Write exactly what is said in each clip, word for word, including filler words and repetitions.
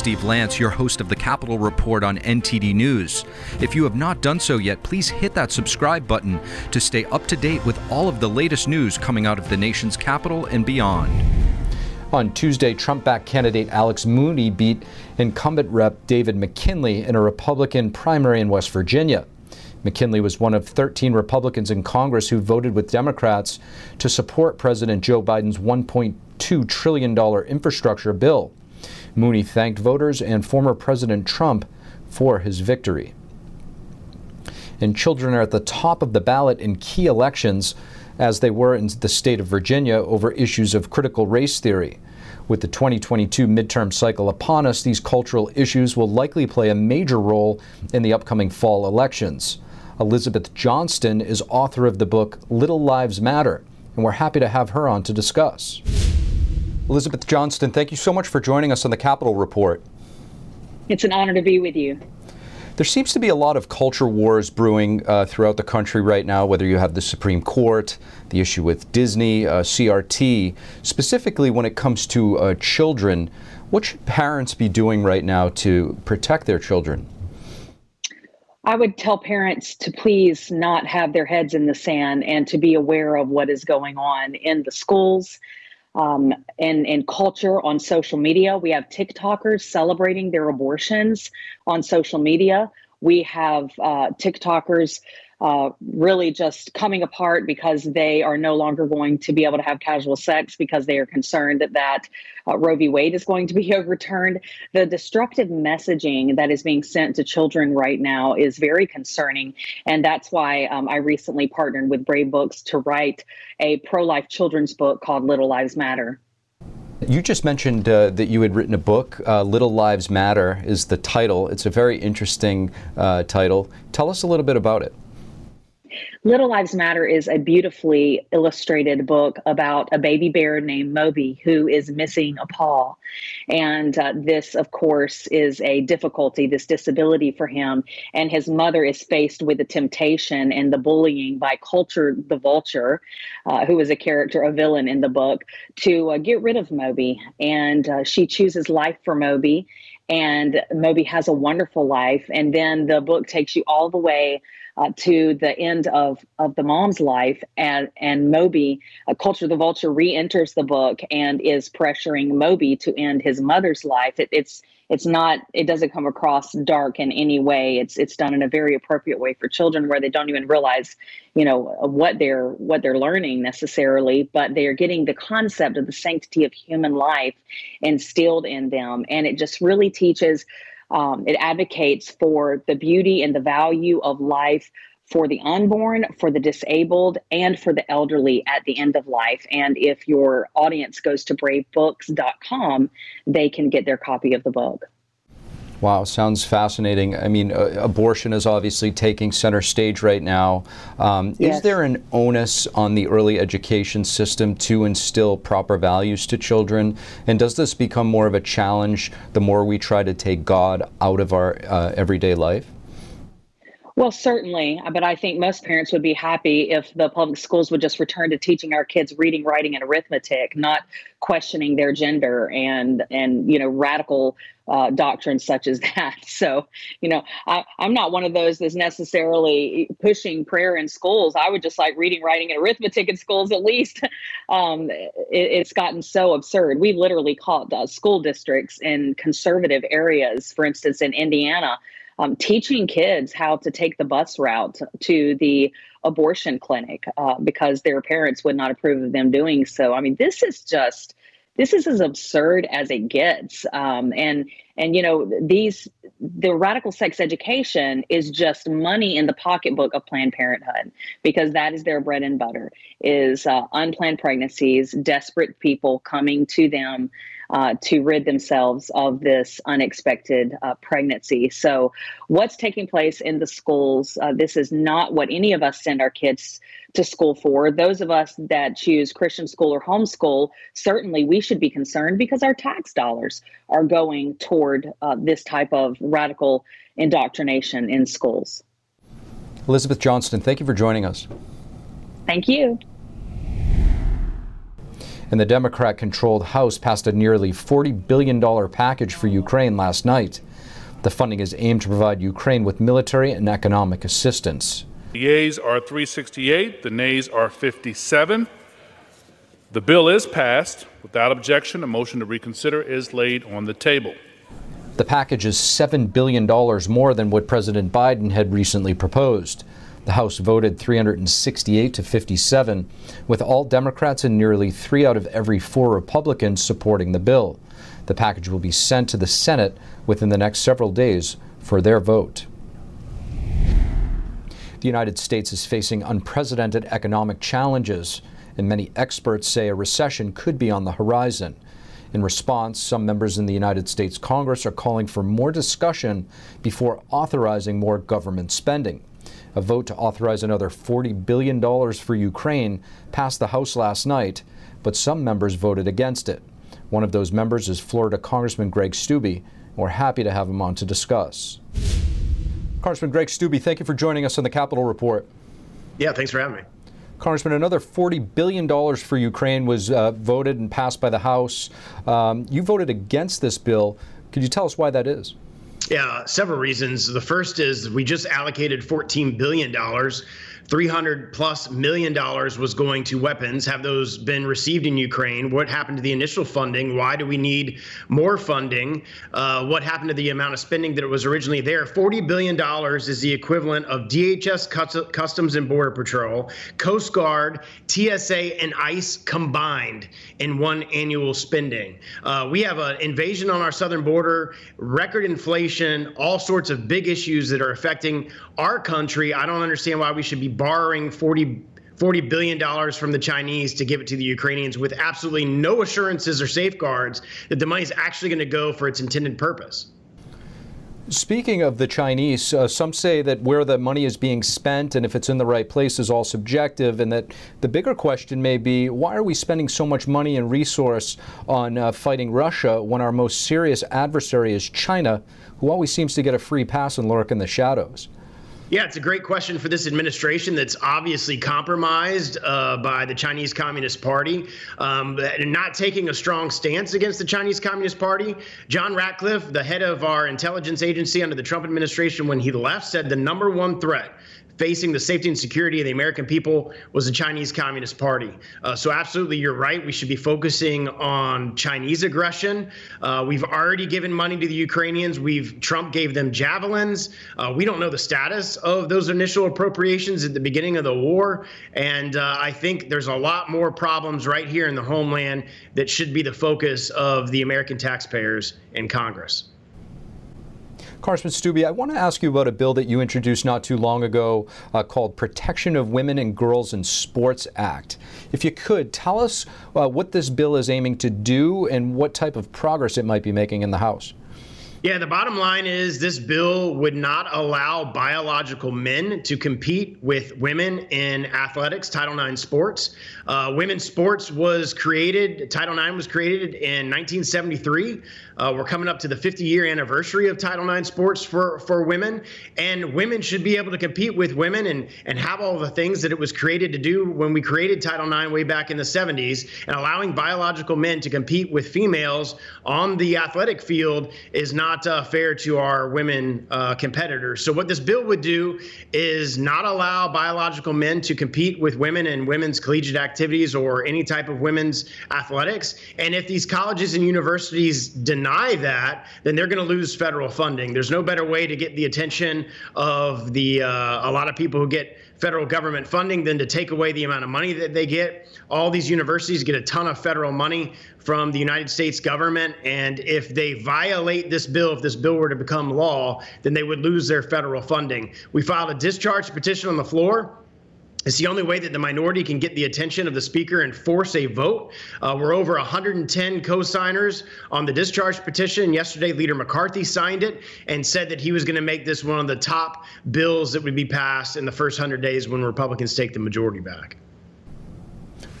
Steve Lance, your host of the Capitol Report on N T D News. If you have not done so yet, please hit that subscribe button to stay up to date with all of the latest news coming out of the nation's capital and beyond. On Tuesday, Trump-backed candidate Alex Mooney beat incumbent Representative David McKinley in a Republican primary in West Virginia. McKinley was one of thirteen Republicans in Congress who voted with Democrats to support President Joe Biden's one point two trillion dollars infrastructure bill. Mooney thanked voters and former President Trump for his victory. And children are at the top of the ballot in key elections, as they were in the state of Virginia, over issues of critical race theory. With the twenty twenty-two midterm cycle upon us, these cultural issues will likely play a major role in the upcoming fall elections. Elizabeth Johnston is author of the book Little Lives Matter, and we're happy to have her on to discuss. Elizabeth Johnston, thank you so much for joining us on the Capitol Report. It's an honor to be with you. There seems to be a lot of culture wars brewing uh, throughout the country right now, whether you have the Supreme Court, the issue with Disney, uh, C R T. Specifically when it comes to uh, children, what should parents be doing right now to protect their children? I would tell parents to please not have their heads in the sand and to be aware of what is going on in the schools um, and, and culture on social media. We have TikTokers celebrating their abortions on social media. We have uh, TikTokers uh, really just coming apart because they are no longer going to be able to have casual sex because they are concerned that, that uh, Roe v. Wade is going to be overturned. The destructive messaging that is being sent to children right now is very concerning. And that's why um, I recently partnered with Brave Books to write a pro-life children's book called Little Lives Matter. You just mentioned uh, that you had written a book, uh, Little Lives Matter is the title. It's a very interesting uh, title. Tell us a little bit about it. Little Lives Matter is a beautifully illustrated book about a baby bear named Moby who is missing a paw. And uh, this, of course, is a difficulty, this disability for him. And his mother is faced with the temptation and the bullying by Culture the Vulture, uh, who is a character, a villain in the book, to uh, get rid of Moby. And uh, she chooses life for Moby. And Moby has a wonderful life. And then the book takes you all the way Uh, to the end of, of the mom's life, and, and Moby, uh, Culture the Vulture, re-enters the book and is pressuring Moby to end his mother's life. It, it's it's not, it doesn't come across dark in any way. It's it's done in a very appropriate way for children where they don't even realize, you know, what they're what they're learning necessarily, but they are getting the concept of the sanctity of human life instilled in them, and it just really teaches. Um, it advocates for the beauty and the value of life for the unborn, for the disabled, and for the elderly at the end of life. And if your audience goes to brave books dot com, they can get their copy of the book. Wow, sounds fascinating. I mean, uh, abortion is obviously taking center stage right now. Um, yes. Is there an onus on the early education system to instill proper values to children? And does this become more of a challenge the more we try to take God out of our uh, everyday life? Well, certainly, but I think most parents would be happy if the public schools would just return to teaching our kids reading, writing, and arithmetic, not questioning their gender and, and you know, radical uh, doctrines such as that. So, you know, I, I'm not one of those that's necessarily pushing prayer in schools. I would just like reading, writing, and arithmetic in schools at least. um, it, it's gotten so absurd. We've literally caught uh, school districts in conservative areas, for instance, in Indiana, Um, teaching kids how to take the bus route to the abortion clinic uh, because their parents would not approve of them doing so. I mean, this is just, this is as absurd as it gets. Um, and, and, you know, these, the radical sex education is just money in the pocketbook of Planned Parenthood because that is their bread and butter, is uh, unplanned pregnancies, desperate people coming to them Uh, to rid themselves of this unexpected uh, pregnancy. So what's taking place in the schools, uh, this is not what any of us send our kids to school for. Those of us that choose Christian school or homeschool, certainly we should be concerned because our tax dollars are going toward uh, this type of radical indoctrination in schools. Elizabeth Johnston, thank you for joining us. Thank you. and the Democrat-controlled House passed a nearly forty billion dollars package for Ukraine last night. The funding is aimed to provide Ukraine with military and economic assistance. The yeas are three sixty-eight, the nays are fifty-seven. The bill is passed without objection. A motion to reconsider is laid on the table. The package is seven billion dollars more than what President Biden had recently proposed. The House voted three hundred sixty-eight to fifty-seven, with all Democrats and nearly three out of every four Republicans supporting the bill. The package will be sent to the Senate within the next several days for their vote. The United States is facing unprecedented economic challenges, and many experts say a recession could be on the horizon. In response, some members in the United States Congress are calling for more discussion before authorizing more government spending. A vote to authorize another forty billion dollars for Ukraine passed the House last night, but some members voted against it. One of those members is Florida Congressman Greg Steube. We're happy to have him on to discuss. Congressman Greg Steube, thank you for joining us on the Capitol Report. Yeah, thanks for having me. Congressman, another forty billion dollars for Ukraine was uh, voted and passed by the House. Um, you voted against this bill. Could you tell us why that is? Yeah, several reasons. The first is we just allocated fourteen billion dollars. three hundred plus million dollars was going to weapons. Have those been received in Ukraine? What happened to the initial funding? Why do we need more funding? Uh, what happened to the amount of spending that was originally there? forty billion dollars is the equivalent of D H S, Customs and Border Patrol, Coast Guard, T S A, and ICE combined in one annual spending. Uh, we have an invasion on our southern border, record inflation, all sorts of big issues that are affecting our country. I don't understand why we should be borrowing forty, forty billion dollars from the Chinese to give it to the Ukrainians with absolutely no assurances or safeguards that the money is actually going to go for its intended purpose. Speaking of the Chinese, uh, some say that where the money is being spent and if it's in the right place is all subjective, and that the bigger question may be, why are we spending so much money and resource on uh, fighting Russia when our most serious adversary is China, who always seems to get a free pass and lurk in the shadows? Yeah, it's a great question for this administration that's obviously compromised uh, by the Chinese Communist Party. Um, and not taking a strong stance against the Chinese Communist Party. John Ratcliffe, the head of our intelligence agency under the Trump administration, when he left, said the number one threat facing the safety and security of the American people was the Chinese Communist Party. Uh, so absolutely, you're right. We should be focusing on Chinese aggression. Uh, we've already given money to the Ukrainians. We've Trump gave them javelins. Uh, we don't know the status of those initial appropriations at the beginning of the war. And uh, I think there's a lot more problems right here in the homeland that should be the focus of the American taxpayers and Congress. Congressman Steube, I want to ask you about a bill that you introduced not too long ago uh, called Protection of Women and Girls in Sports Act. If you could, tell us uh, what this bill is aiming to do and what type of progress it might be making in the House. Yeah, the bottom line is this bill would not allow biological men to compete with women in athletics, Title nine sports. Uh, women's sports was created, Title nine was created in nineteen seventy-three. Uh, we're coming up to the fifty-year anniversary of Title nine sports for, for women. And women should be able to compete with women and, and have all the things that it was created to do when we created Title nine way back in the seventies. And allowing biological men to compete with females on the athletic field is not Not uh, fair to our women uh, competitors. So what this bill would do is not allow biological men to compete with women in women's collegiate activities or any type of women's athletics. And if these colleges and universities deny that, then they're going to lose federal funding. There's no better way to get the attention of the uh, a lot of people who get federal government funding than to take away the amount of money that they get. All these universities get a ton of federal money from the United States government. And if they violate this bill, if this bill were to become law, then they would lose their federal funding. We filed a discharge petition on the floor. It's the only way that the minority can get the attention of the speaker and force a vote. Uh, we're over one hundred ten co-signers on the discharge petition. Yesterday, Leader McCarthy signed it and said that he was going to make this one of the top bills that would be passed in the first one hundred days when Republicans take the majority back.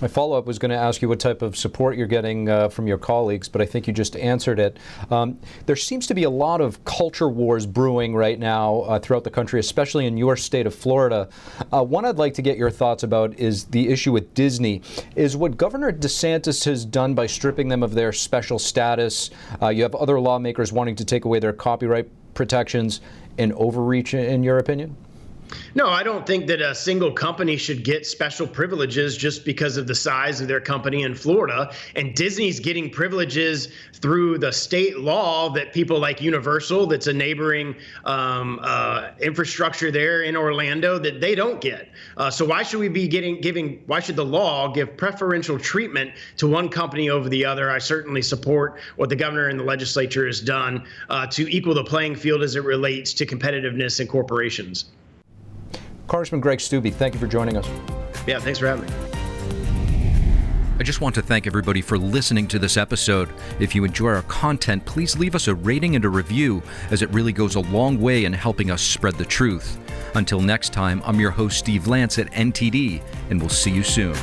My follow-up was going to ask you what type of support you're getting uh, from your colleagues, but I think you just answered it. Um, there seems to be a lot of culture wars brewing right now uh, throughout the country, especially in your state of Florida. Uh, one I'd like to get your thoughts about is the issue with Disney. Is what Governor DeSantis has done by stripping them of their special status, uh, you have other lawmakers wanting to take away their copyright protections, an overreach, in your opinion? No, I don't think that a single company should get special privileges just because of the size of their company in Florida. And Disney's getting privileges through the state law that people like Universal, that's a neighboring um, uh, infrastructure there in Orlando, that they don't get. Uh, so why should we be getting giving? Why should the law give preferential treatment to one company over the other? I certainly support what the governor and the legislature has done uh, to equal the playing field as it relates to competitiveness in corporations. Congressman Greg Steube, thank you for joining us. Yeah, thanks for having me. I just want to thank everybody for listening to this episode. If you enjoy our content, please leave us a rating and a review, as it really goes a long way in helping us spread the truth. Until next time, I'm your host, Steve Lance at N T D, and we'll see you soon.